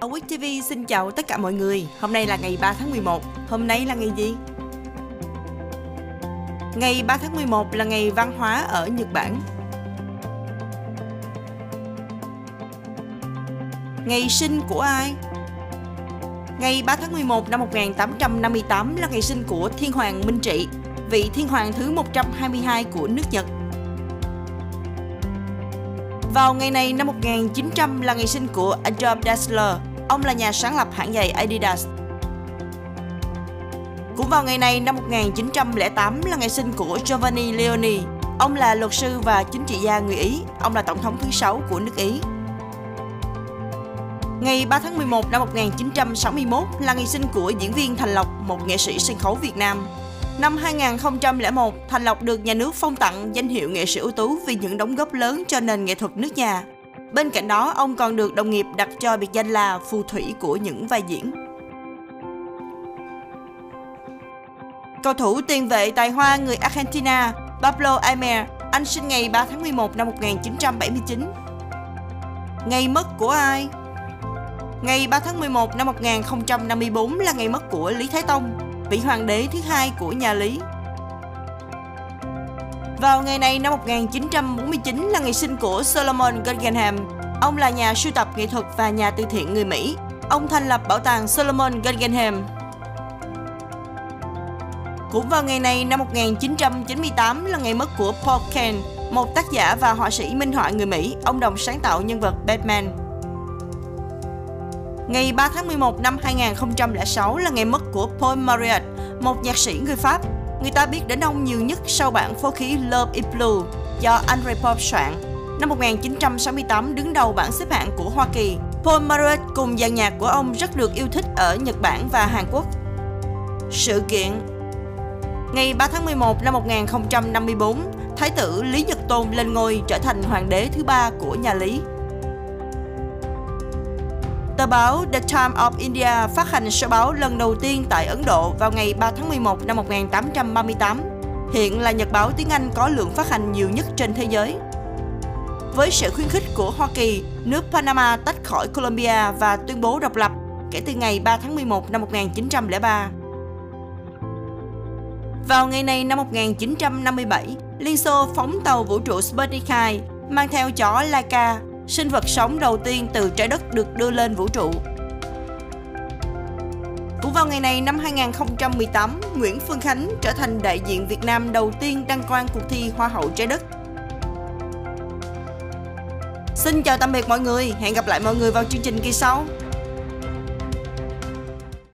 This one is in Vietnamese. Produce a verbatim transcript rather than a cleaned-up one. Oxitv xin chào tất cả mọi người. Hôm nay là ngày ba tháng mười một. Hôm nay là ngày gì? Ngày ba tháng mười một là ngày văn hóa ở Nhật Bản. Ngày sinh của ai? Ngày ba tháng mười một năm một nghìn tám trăm năm mươi tám là ngày sinh của Thiên Hoàng Minh Trị, vị thiên hoàng thứ một trăm hai mươi hai của nước Nhật. Vào ngày này năm một nghìn chín trăm là ngày sinh của Adolf Dassler, ông là nhà sáng lập hãng giày Adidas. Cũng vào ngày này năm một nghìn chín trăm lẻ tám là ngày sinh của Giovanni Leone, ông là luật sư và chính trị gia người Ý, ông là tổng thống thứ sáu của nước Ý. Ngày ba tháng mười một năm một nghìn chín trăm sáu mươi mốt là ngày sinh của diễn viên Thành Lộc, một nghệ sĩ sân khấu Việt Nam. Năm hai nghìn không trăm lẻ một, Thành Lộc được nhà nước phong tặng danh hiệu nghệ sĩ ưu tú vì những đóng góp lớn cho nền nghệ thuật nước nhà. Bên cạnh đó, ông còn được đồng nghiệp đặt cho biệt danh là phù thủy của những vai diễn. Cầu thủ tiền vệ tài hoa người Argentina Pablo Aimar, anh sinh ngày ba tháng mười một năm một nghìn chín trăm bảy mươi chín. Ngày mất của ai? Ngày ba tháng mười một năm một nghìn không trăm năm mươi tư là ngày mất của Lý Thái Tông, vị hoàng đế thứ hai của nhà Lý. Vào ngày này năm một nghìn chín trăm bốn mươi chín là ngày sinh của Solomon Guggenheim, ông là nhà sưu tập nghệ thuật và nhà từ thiện người Mỹ. Ông thành lập bảo tàng Solomon Guggenheim. Cũng vào ngày này năm một nghìn chín trăm chín mươi tám là ngày mất của Paul Kane, một tác giả và họa sĩ minh họa người Mỹ, ông đồng sáng tạo nhân vật Batman. Ngày ba tháng mười một năm hai nghìn không trăm lẻ sáu là ngày mất của Paul Mauriat, một nhạc sĩ người Pháp. Người ta biết đến ông nhiều nhất sau bản phối khí Love is Blue do Andre Pop soạn. Năm một nghìn chín trăm sáu mươi tám đứng đầu bảng xếp hạng của Hoa Kỳ, Paul Mauriat cùng dàn nhạc của ông rất được yêu thích ở Nhật Bản và Hàn Quốc. Sự kiện. Ngày ba tháng mười một năm một nghìn không trăm năm mươi tư, Thái tử Lý Nhật Tôn lên ngôi trở thành hoàng đế thứ ba của nhà Lý. Tờ báo The Times of India phát hành số báo lần đầu tiên tại Ấn Độ vào ngày ba tháng mười một năm một nghìn tám trăm ba mươi tám, hiện là nhật báo tiếng Anh có lượng phát hành nhiều nhất trên thế giới. Với sự khuyến khích của Hoa Kỳ, nước Panama tách khỏi Colombia và tuyên bố độc lập kể từ ngày ba tháng mười một năm một nghìn chín trăm lẻ ba. Vào ngày này năm một nghìn chín trăm năm mươi bảy, Liên Xô phóng tàu vũ trụ Sputnik hai mang theo chó Laika, sinh vật sống đầu tiên từ trái đất được đưa lên vũ trụ. Cũng vào ngày này năm hai nghìn không trăm mười tám, Nguyễn Phương Khánh trở thành đại diện Việt Nam đầu tiên đăng quang cuộc thi Hoa hậu trái đất. Xin chào tạm biệt mọi người, hẹn gặp lại mọi người vào chương trình kỳ sau.